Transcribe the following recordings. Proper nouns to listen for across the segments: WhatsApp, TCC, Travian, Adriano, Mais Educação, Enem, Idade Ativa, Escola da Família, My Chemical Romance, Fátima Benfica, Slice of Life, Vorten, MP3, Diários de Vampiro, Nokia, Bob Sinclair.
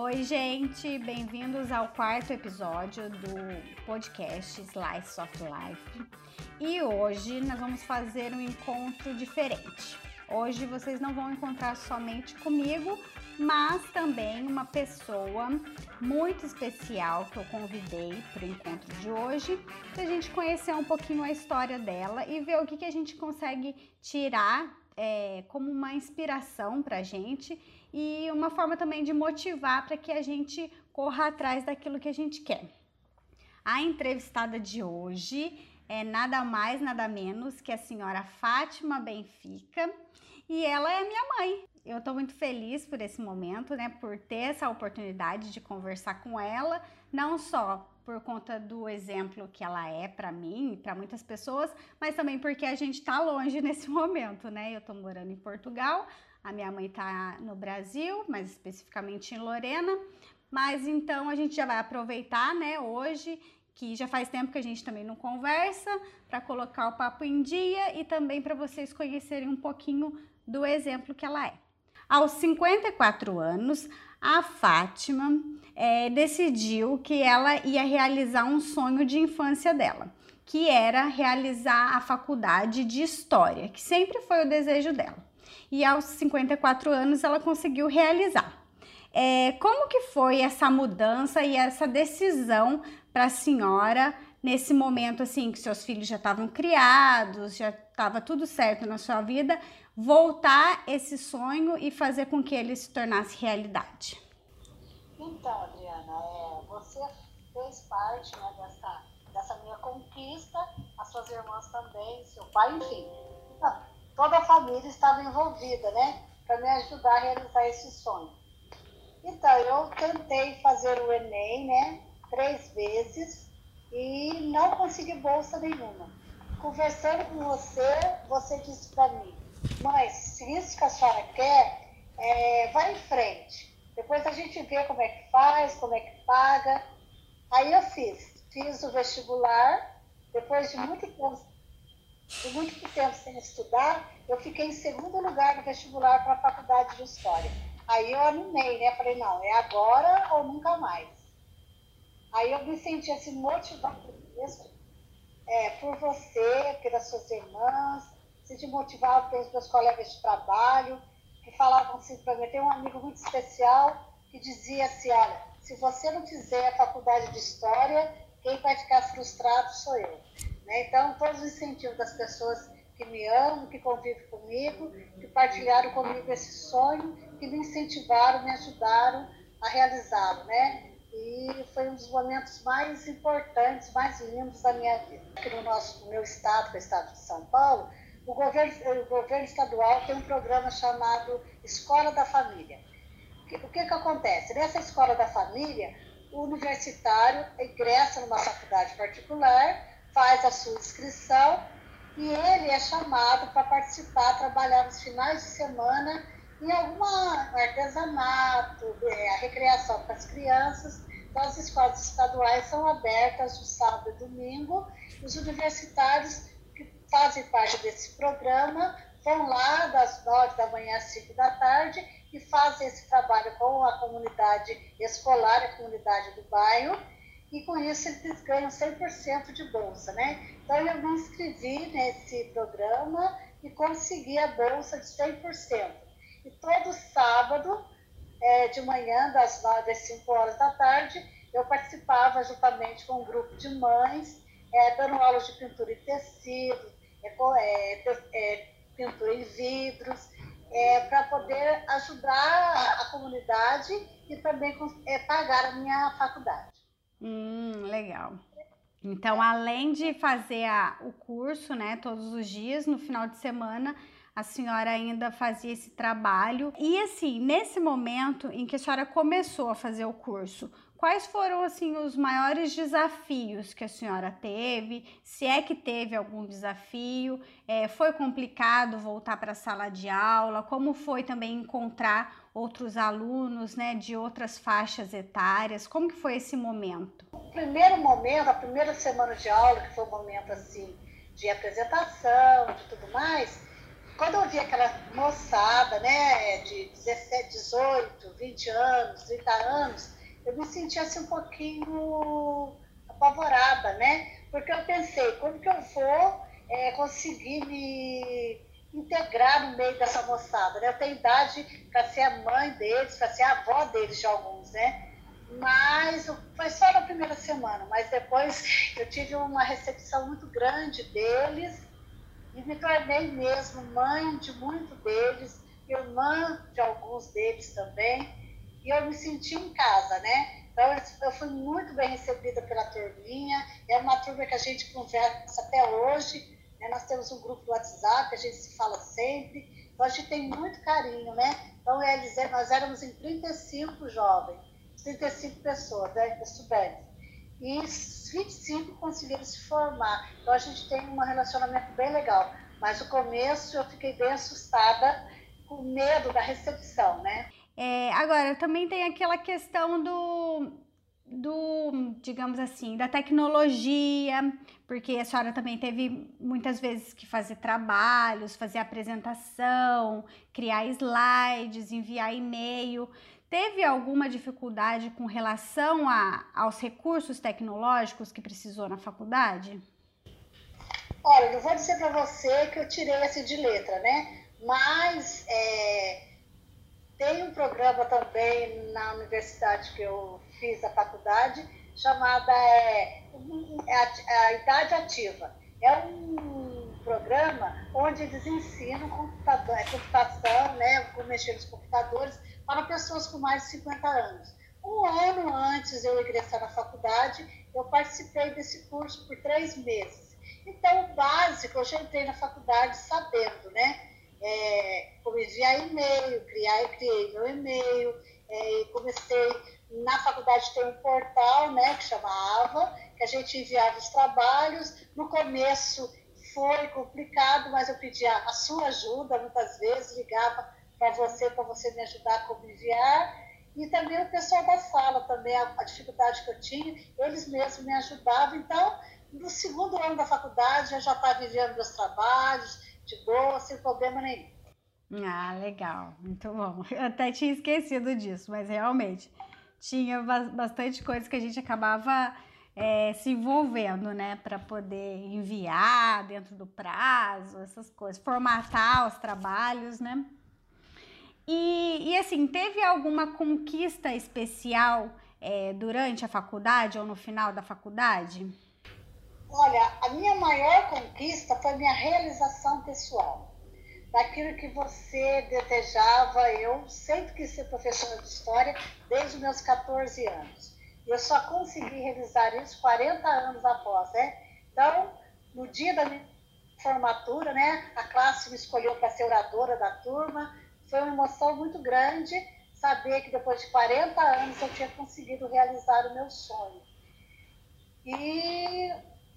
Oi, gente! Bem-vindos ao quarto episódio do podcast Slice of Life. E hoje nós vamos fazer um encontro diferente. Hoje vocês não vão encontrar somente comigo, mas também uma pessoa muito especial que eu convidei para o encontro de hoje, para a gente conhecer um pouquinho a história dela e ver o que a gente consegue tirar como uma inspiração para a gente e uma forma também de motivar para que a gente corra atrás daquilo que a gente quer. A entrevistada de hoje é nada mais, nada menos que a senhora Fátima Benfica, e ela é minha mãe. Eu estou muito feliz por esse momento, né, por ter essa oportunidade de conversar com ela, não só por conta do exemplo que ela é para mim e para muitas pessoas, mas também porque a gente está longe nesse momento, né? Eu estou morando em Portugal, a minha mãe está no Brasil, mais especificamente em Lorena, mas então a gente já vai aproveitar, né, hoje, que já faz tempo que a gente também não conversa, para colocar o papo em dia e também para vocês conhecerem um pouquinho do exemplo que ela é. Aos 54 anos, a Fátima decidiu que ela ia realizar um sonho de infância dela, que era realizar a faculdade de História, que sempre foi o desejo dela. E aos 54 anos ela conseguiu realizar. Como que foi essa mudança e essa decisão para a senhora nesse momento assim que seus filhos já estavam criados, já estava tudo certo na sua vida, voltar esse sonho e fazer com que ele se tornasse realidade? Então, Adriana, você fez parte, né, dessa minha conquista, as suas irmãs também, seu pai, enfim. Então, toda a família estava envolvida, né, para me ajudar a realizar esse sonho. Então, eu tentei fazer o Enem, né, 3 vezes e não consegui bolsa nenhuma. Conversando com você disse para mim: mãe, se isso que a senhora quer, vai em frente. Depois a gente vê como é que faz, como é que paga. Aí eu fiz o vestibular. Depois de muito tempo sem estudar, eu fiquei em segundo lugar no vestibular para a faculdade de História. Aí eu animei, né? Falei, não, é agora ou nunca mais. Aí eu me senti assim, motivada por isso, por você, pelas suas irmãs. Senti motivada pelos meus colegas de trabalho, que falavam assim para mim. Tem um amigo muito especial que dizia assim: olha, se você não fizer a faculdade de História, quem vai ficar frustrado sou eu. Né? Então, todos os incentivos das pessoas que me amam, que convivem comigo, que partilharam comigo esse sonho, que me incentivaram, me ajudaram a realizá-lo. Né? E foi um dos momentos mais importantes, mais lindos da minha vida. Aqui no meu estado, que é o estado de São Paulo, o governo estadual tem um programa chamado Escola da Família. O que acontece? Nessa Escola da Família, o universitário ingressa numa faculdade particular, faz a sua inscrição e ele é chamado para participar, trabalhar nos finais de semana em algum artesanato, a recreação para as crianças. Então, as escolas estaduais são abertas no sábado e domingo. Os universitários fazem parte desse programa, vão lá das 9 da manhã às 5 da tarde e fazem esse trabalho com a comunidade escolar, a comunidade do bairro, e com isso eles ganham 100% de bolsa, né? Então eu me inscrevi nesse programa e consegui a bolsa de 100%. E todo sábado, de manhã, das 9 às 5 horas da tarde, eu participava juntamente com um grupo de mães, dando aulas de pintura em tecido, pintura em vidros, para poder ajudar a comunidade e também pagar a minha faculdade. Legal. Então, além de fazer o curso, né, todos os dias, no final de semana, a senhora ainda fazia esse trabalho. E assim, nesse momento em que a senhora começou a fazer o curso, quais foram assim os maiores desafios que a senhora teve? Se é que teve algum desafio? Foi complicado voltar para a sala de aula? Como foi também encontrar outros alunos, né, de outras faixas etárias? Como que foi esse momento? O primeiro momento, a primeira semana de aula, que foi um momento assim de apresentação, de tudo mais, quando eu vi aquela moçada, né, de 17, 18, 20 anos, 30 anos, eu me senti assim um pouquinho apavorada, né? Porque eu pensei, como que eu vou conseguir me integrar no meio dessa moçada, né? Eu tenho idade para ser a mãe deles, para ser a avó deles de alguns, né? Mas foi só na primeira semana, mas depois eu tive uma recepção muito grande deles e me tornei mesmo mãe de muitos deles, irmã de alguns deles também, e eu me senti em casa, né? Então, eu fui muito bem recebida pela turminha, é uma turma que a gente conversa até hoje, né? Nós temos um grupo do WhatsApp, que a gente se fala sempre, então a gente tem muito carinho, né? Então, eles, nós éramos em 35 jovens, 35 pessoas, né, estudantes, e 25 conseguiram se formar, então a gente tem um relacionamento bem legal, mas no começo eu fiquei bem assustada, com medo da recepção, né? Agora, também tem aquela questão do, digamos assim, da tecnologia, porque a senhora também teve muitas vezes que fazer trabalhos, fazer apresentação, criar slides, enviar e-mail. Teve alguma dificuldade com relação aos recursos tecnológicos que precisou na faculdade? Olha, eu vou dizer para você que eu tirei assim de letra, né? Mas... tem um programa também na universidade que eu fiz a faculdade, chamada a Idade Ativa. É um programa onde eles ensinam computação, né, como mexer nos computadores, para pessoas com mais de 50 anos. Um ano antes de eu ingressar na faculdade, eu participei desse curso por 3 meses. Então, o básico, eu já entrei na faculdade sabendo, né? Como enviar e-mail, criei meu e-mail, e comecei, na faculdade tem um portal, né, que chamava, que a gente enviava os trabalhos, no começo foi complicado, mas eu pedia a sua ajuda, muitas vezes ligava para você me ajudar a como enviar, e também o pessoal da sala, também a dificuldade que eu tinha, eles mesmos me ajudavam, então, no segundo ano da faculdade, eu já estava enviando meus trabalhos, de boa, sem problema nenhum. Ah, legal, muito bom. Eu até tinha esquecido disso, mas realmente tinha bastante coisa que a gente acabava se envolvendo, né? Para poder enviar dentro do prazo, essas coisas, formatar os trabalhos, né? E assim, teve alguma conquista especial durante a faculdade ou no final da faculdade? Olha, a minha maior conquista foi minha realização pessoal. Daquilo que você desejava, eu sempre quis ser professora de história desde os meus 14 anos. E eu só consegui realizar isso 40 anos após, né? Então, no dia da minha formatura, né, a classe me escolheu para ser oradora da turma. Foi uma emoção muito grande saber que depois de 40 anos eu tinha conseguido realizar o meu sonho. E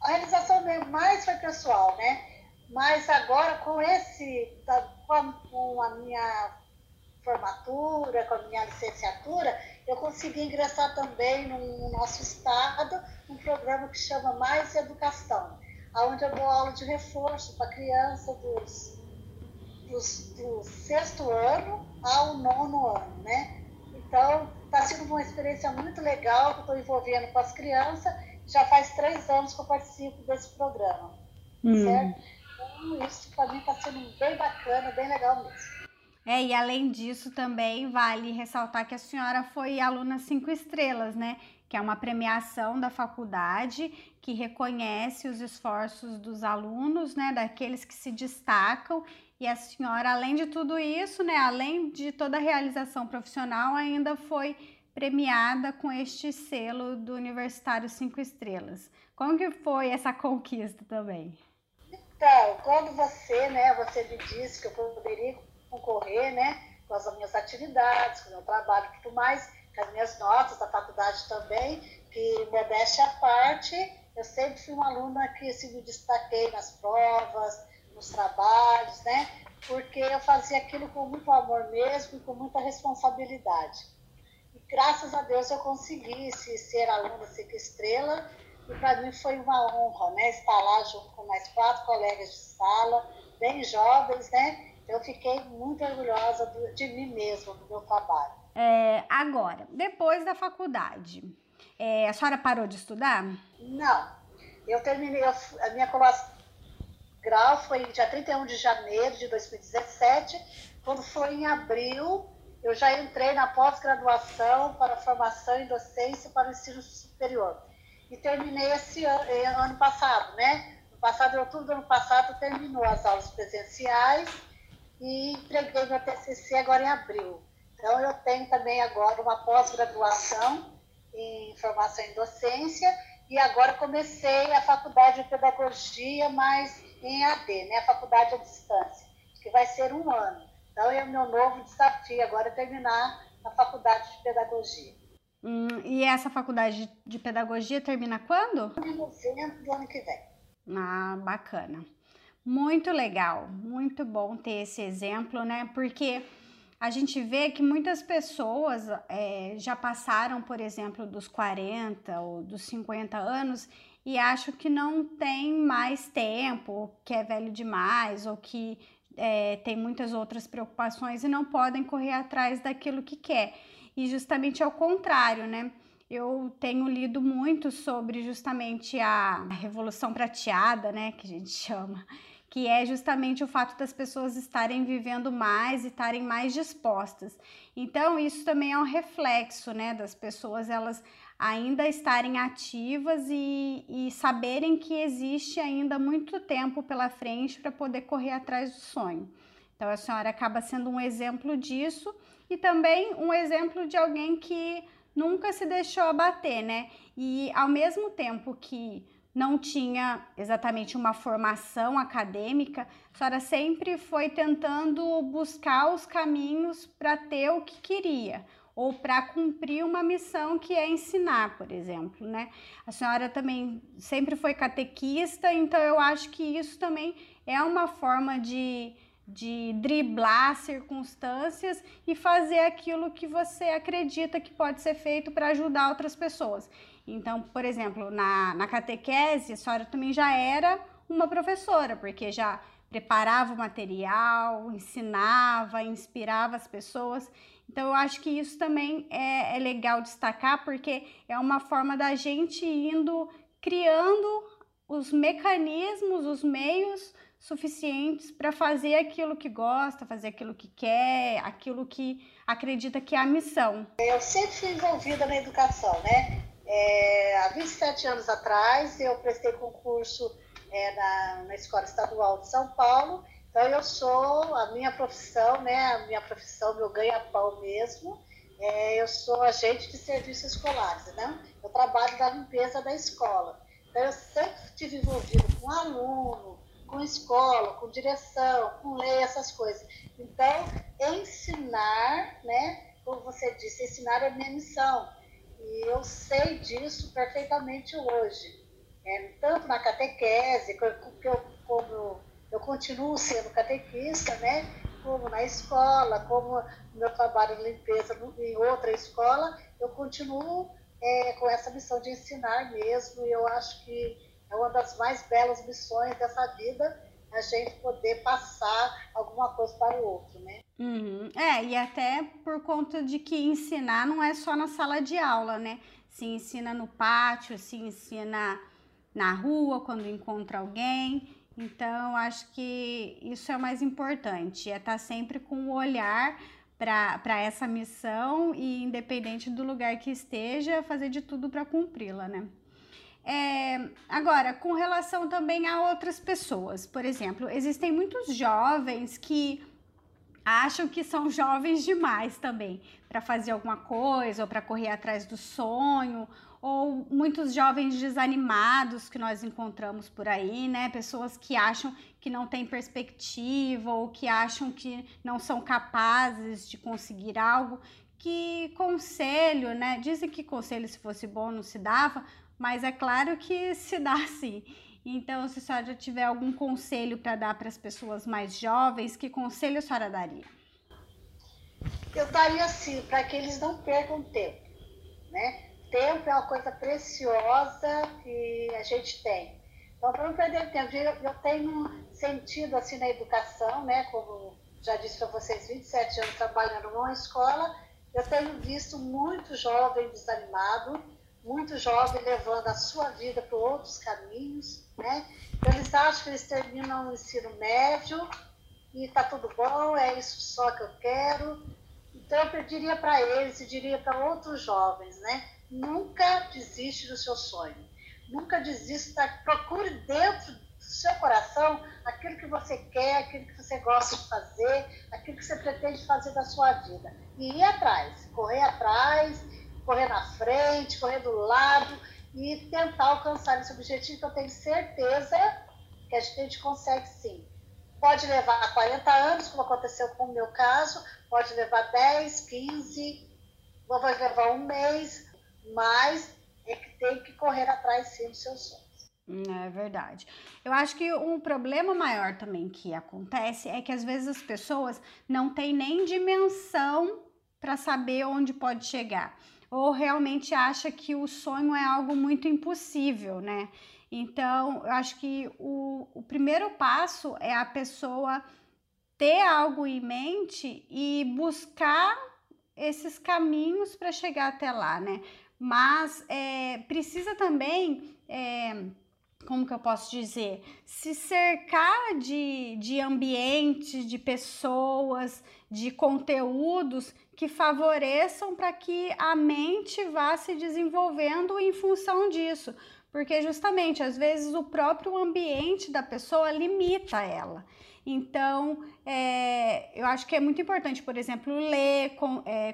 a realização mais foi pessoal, né? Mas agora, com a minha formatura, com a minha licenciatura, eu consegui ingressar também no nosso estado, um programa que chama Mais Educação, onde eu dou aula de reforço para criança do 6º ano ao 9º ano, né? Então, está sendo uma experiência muito legal, que eu estou envolvendo com as crianças. Já faz 3 anos que eu participo desse programa, certo? Então, isso para mim está sendo bem bacana, bem legal mesmo. E além disso também vale ressaltar que a senhora foi aluna 5 estrelas, né? Que é uma premiação da faculdade que reconhece os esforços dos alunos, né? Daqueles que se destacam. E a senhora, além de tudo isso, né? Além de toda a realização profissional, ainda foi premiada com este selo do Universitário 5 Estrelas. Como que foi essa conquista também? Então, quando você me disse que eu poderia concorrer, né, com as minhas atividades, com o meu trabalho e tudo mais, com as minhas notas da faculdade também, que modéstia à parte, eu sempre fui uma aluna que me destaquei nas provas, nos trabalhos, né, porque eu fazia aquilo com muito amor mesmo e com muita responsabilidade. Graças a Deus eu consegui ser aluna 5 estrelas e para mim foi uma honra, né? Estar lá junto com mais 4 colegas de sala, bem jovens, né? Eu fiquei muito orgulhosa de mim mesma, do meu trabalho. Agora, depois da faculdade, a senhora parou de estudar? Não, eu terminei, a minha colação grau foi dia 31 de janeiro de 2017, quando foi em abril, eu já entrei na pós-graduação para formação em docência para o ensino superior. E terminei esse ano passado, né? No passado, em outubro do ano passado, terminou as aulas presenciais e entreguei meu TCC agora em abril. Então, eu tenho também agora uma pós-graduação em formação em docência e agora comecei a faculdade de pedagogia, mas em AD, né? A faculdade à distância, que vai ser um ano. Então, é o meu novo desafio agora terminar a faculdade de pedagogia. E essa faculdade de pedagogia termina quando? Em novembro do ano que vem. Ah, bacana. Muito legal, muito bom ter esse exemplo, né? Porque a gente vê que muitas pessoas já passaram, por exemplo, dos 40 ou dos 50 anos e acham que não tem mais tempo, que é velho demais ou que tem muitas outras preocupações e não podem correr atrás daquilo que quer. E justamente ao contrário, né? Eu tenho lido muito sobre justamente a Revolução Prateada, né? Que a gente chama, que é justamente o fato das pessoas estarem vivendo mais e estarem mais dispostas. Então, isso também é um reflexo, né? Das pessoas, elas ainda estarem ativas e saberem que existe ainda muito tempo pela frente para poder correr atrás do sonho. Então, a senhora acaba sendo um exemplo disso e também um exemplo de alguém que nunca se deixou abater, né? E ao mesmo tempo que não tinha exatamente uma formação acadêmica, a senhora sempre foi tentando buscar os caminhos para ter o que queria ou para cumprir uma missão que é ensinar, por exemplo, né? A senhora também sempre foi catequista, então eu acho que isso também é uma forma de driblar circunstâncias e fazer aquilo que você acredita que pode ser feito para ajudar outras pessoas. Então, por exemplo, na catequese, a senhora também já era uma professora, porque já preparava o material, ensinava, inspirava as pessoas. Então, eu acho que isso também é legal destacar, porque é uma forma da gente indo criando os mecanismos, os meios suficientes para fazer aquilo que gosta, fazer aquilo que quer, aquilo que acredita que é a missão. Eu sempre fui envolvida na educação, né? Há 27 anos atrás eu prestei concurso na Escola Estadual de São Paulo, então eu sou a minha profissão, né? A minha profissão, meu ganha-pão mesmo, eu sou agente de serviços escolares, né? Eu trabalho na limpeza da escola, então eu sempre estive envolvida com aluno, com escola, com direção, com lei, essas coisas. Então, ensinar, né? Como você disse, ensinar é minha missão. E eu sei disso perfeitamente hoje. Tanto na catequese, como eu continuo sendo catequista, né? Como na escola, como no meu trabalho de limpeza em outra escola, eu continuo com essa missão de ensinar mesmo. E eu acho que é uma das mais belas missões dessa vida, a gente poder passar alguma coisa para o outro, né? Uhum. E até por conta de que ensinar não é só na sala de aula, né? Se ensina no pátio, se ensina na rua, quando encontra alguém. Então, acho que isso é o mais importante, estar sempre com o olhar para essa missão e, independente do lugar que esteja, fazer de tudo para cumpri-la, né? Agora, com relação também a outras pessoas, por exemplo, existem muitos jovens que acham que são jovens demais também para fazer alguma coisa ou para correr atrás do sonho, ou muitos jovens desanimados que nós encontramos por aí, né? Pessoas que acham que não têm perspectiva ou que acham que não são capazes de conseguir algo. Que conselho, né? Dizem que conselho, se fosse bom, não se dava. Mas é claro que se dá sim. Então, se a senhora já tiver algum conselho para dar para as pessoas mais jovens, que conselho a senhora daria? Eu daria sim, para que eles não percam tempo, né? Tempo é uma coisa preciosa que a gente tem. Então, para não perder tempo, eu tenho sentido assim na educação, né? Como já disse para vocês, 27 anos trabalhando numa escola, eu tenho visto muito jovem desanimado, muito jovem levando a sua vida para outros caminhos, né? Eles acham que eles terminam o ensino médio e tá tudo bom, é isso só que eu quero. Então, eu diria para eles e diria para outros jovens, né? Nunca desiste do seu sonho, nunca desista, procure dentro do seu coração aquilo que você quer, aquilo que você gosta de fazer, aquilo que você pretende fazer da sua vida. E ir atrás, correr na frente, correr do lado e tentar alcançar esse objetivo, que eu tenho certeza que a gente consegue sim. Pode levar 40 anos, como aconteceu com o meu caso, pode levar 10, 15, pode levar um mês, mas é que tem que correr atrás sim dos seus sonhos. É verdade. Eu acho que um problema maior também que acontece é que às vezes as pessoas não têm nem dimensão para saber onde pode chegar, ou realmente acha que o sonho é algo muito impossível, né? Então, eu acho que o primeiro passo é a pessoa ter algo em mente e buscar esses caminhos para chegar até lá, né? Mas precisa também, como que eu posso dizer, se cercar de ambientes, de pessoas, de conteúdos que favoreçam para que a mente vá se desenvolvendo em função disso. Porque justamente, às vezes, o próprio ambiente da pessoa limita ela. Então, eu acho que é muito importante, por exemplo, ler,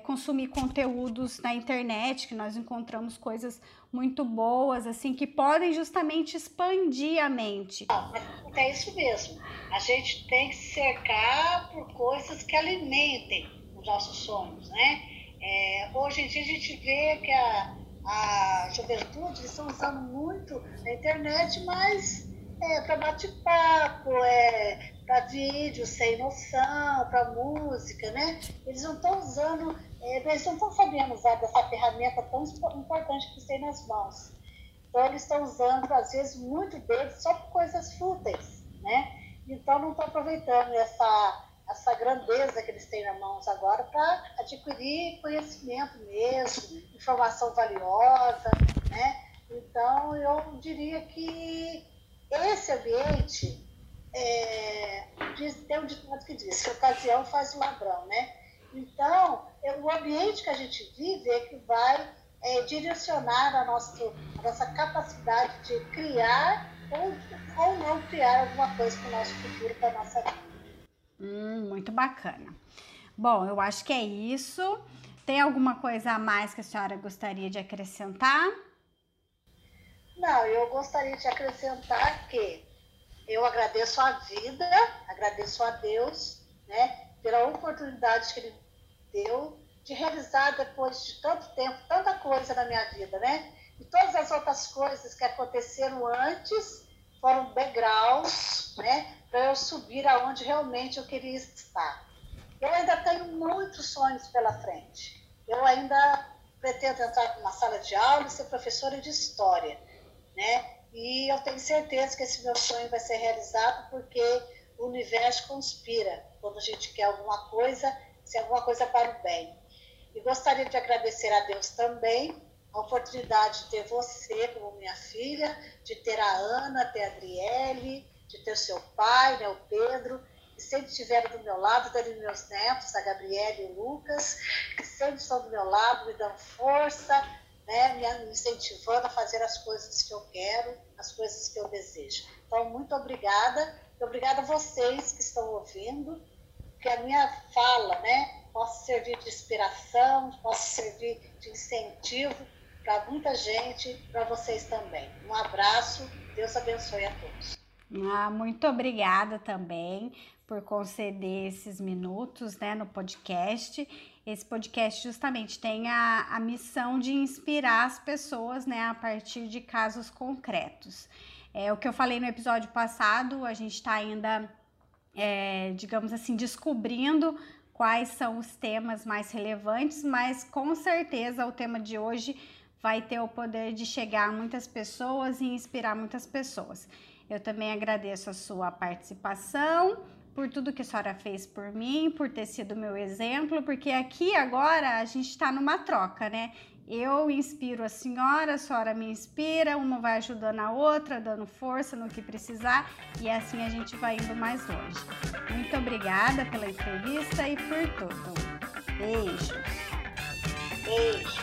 consumir conteúdos na internet, que nós encontramos coisas muito boas, assim, que podem justamente expandir a mente. É isso mesmo. A gente tem que cercar por coisas que alimentem os nossos sonhos, né? Hoje em dia a gente vê que a juventude, eles estão usando muito a internet, mas para bate-papo, para vídeo sem noção, para música, né? Eles não estão usando, eles não estão sabendo usar dessa ferramenta tão importante que tem nas mãos. Então, eles estão usando, às vezes, muito deles só por coisas fúteis, né? Então, não estão aproveitando essa grandeza que eles têm nas mãos agora para adquirir conhecimento mesmo, informação valiosa, né? Então, eu diria que esse ambiente, tem um ditado que diz que a ocasião faz o ladrão, né? Então, o ambiente que a gente vive é que vai direcionar a nossa capacidade de criar ou não criar alguma coisa para o nosso futuro, para a nossa vida. Muito bacana. Bom, eu acho que é isso. Tem alguma coisa a mais que a senhora gostaria de acrescentar? Não, eu gostaria de acrescentar que eu agradeço a vida, agradeço a Deus, né, pela oportunidade que Ele me deu de realizar, depois de tanto tempo, tanta coisa na minha vida, né? E todas as outras coisas que aconteceram antes foram degraus, né, para eu subir aonde realmente eu queria estar. Eu ainda tenho muitos sonhos pela frente. Eu ainda pretendo entrar numa sala de aula e ser professora de história, né? E eu tenho certeza que esse meu sonho vai ser realizado, porque o universo conspira quando a gente quer alguma coisa, se alguma coisa para o bem. E gostaria de agradecer a Deus também a oportunidade de ter você como minha filha, de ter a Ana, ter a Adriele, de ter o seu pai, né, o Pedro, que sempre estiveram do meu lado, dando meus netos, a Gabriela e o Lucas, que sempre estão do meu lado, me dando força, né, me incentivando a fazer as coisas que eu quero, as coisas que eu desejo. Então, muito obrigada. Obrigada a vocês que estão ouvindo, que a minha fala, né, possa servir de inspiração, possa servir de incentivo para muita gente, para vocês também. Um abraço, Deus abençoe a todos. Ah, muito obrigada também por conceder esses minutos, né, no podcast. Esse podcast justamente tem a missão de inspirar as pessoas, né, a partir de casos concretos. O que eu falei no episódio passado, a gente está ainda, digamos assim, descobrindo quais são os temas mais relevantes, mas com certeza o tema de hoje vai ter o poder de chegar a muitas pessoas e inspirar muitas pessoas. Eu também agradeço a sua participação, por tudo que a senhora fez por mim, por ter sido meu exemplo, porque aqui agora a gente está numa troca, né? Eu inspiro a senhora me inspira, uma vai ajudando a outra, dando força no que precisar, e assim a gente vai indo mais longe. Muito obrigada pela entrevista e por tudo. Beijos. Beijo.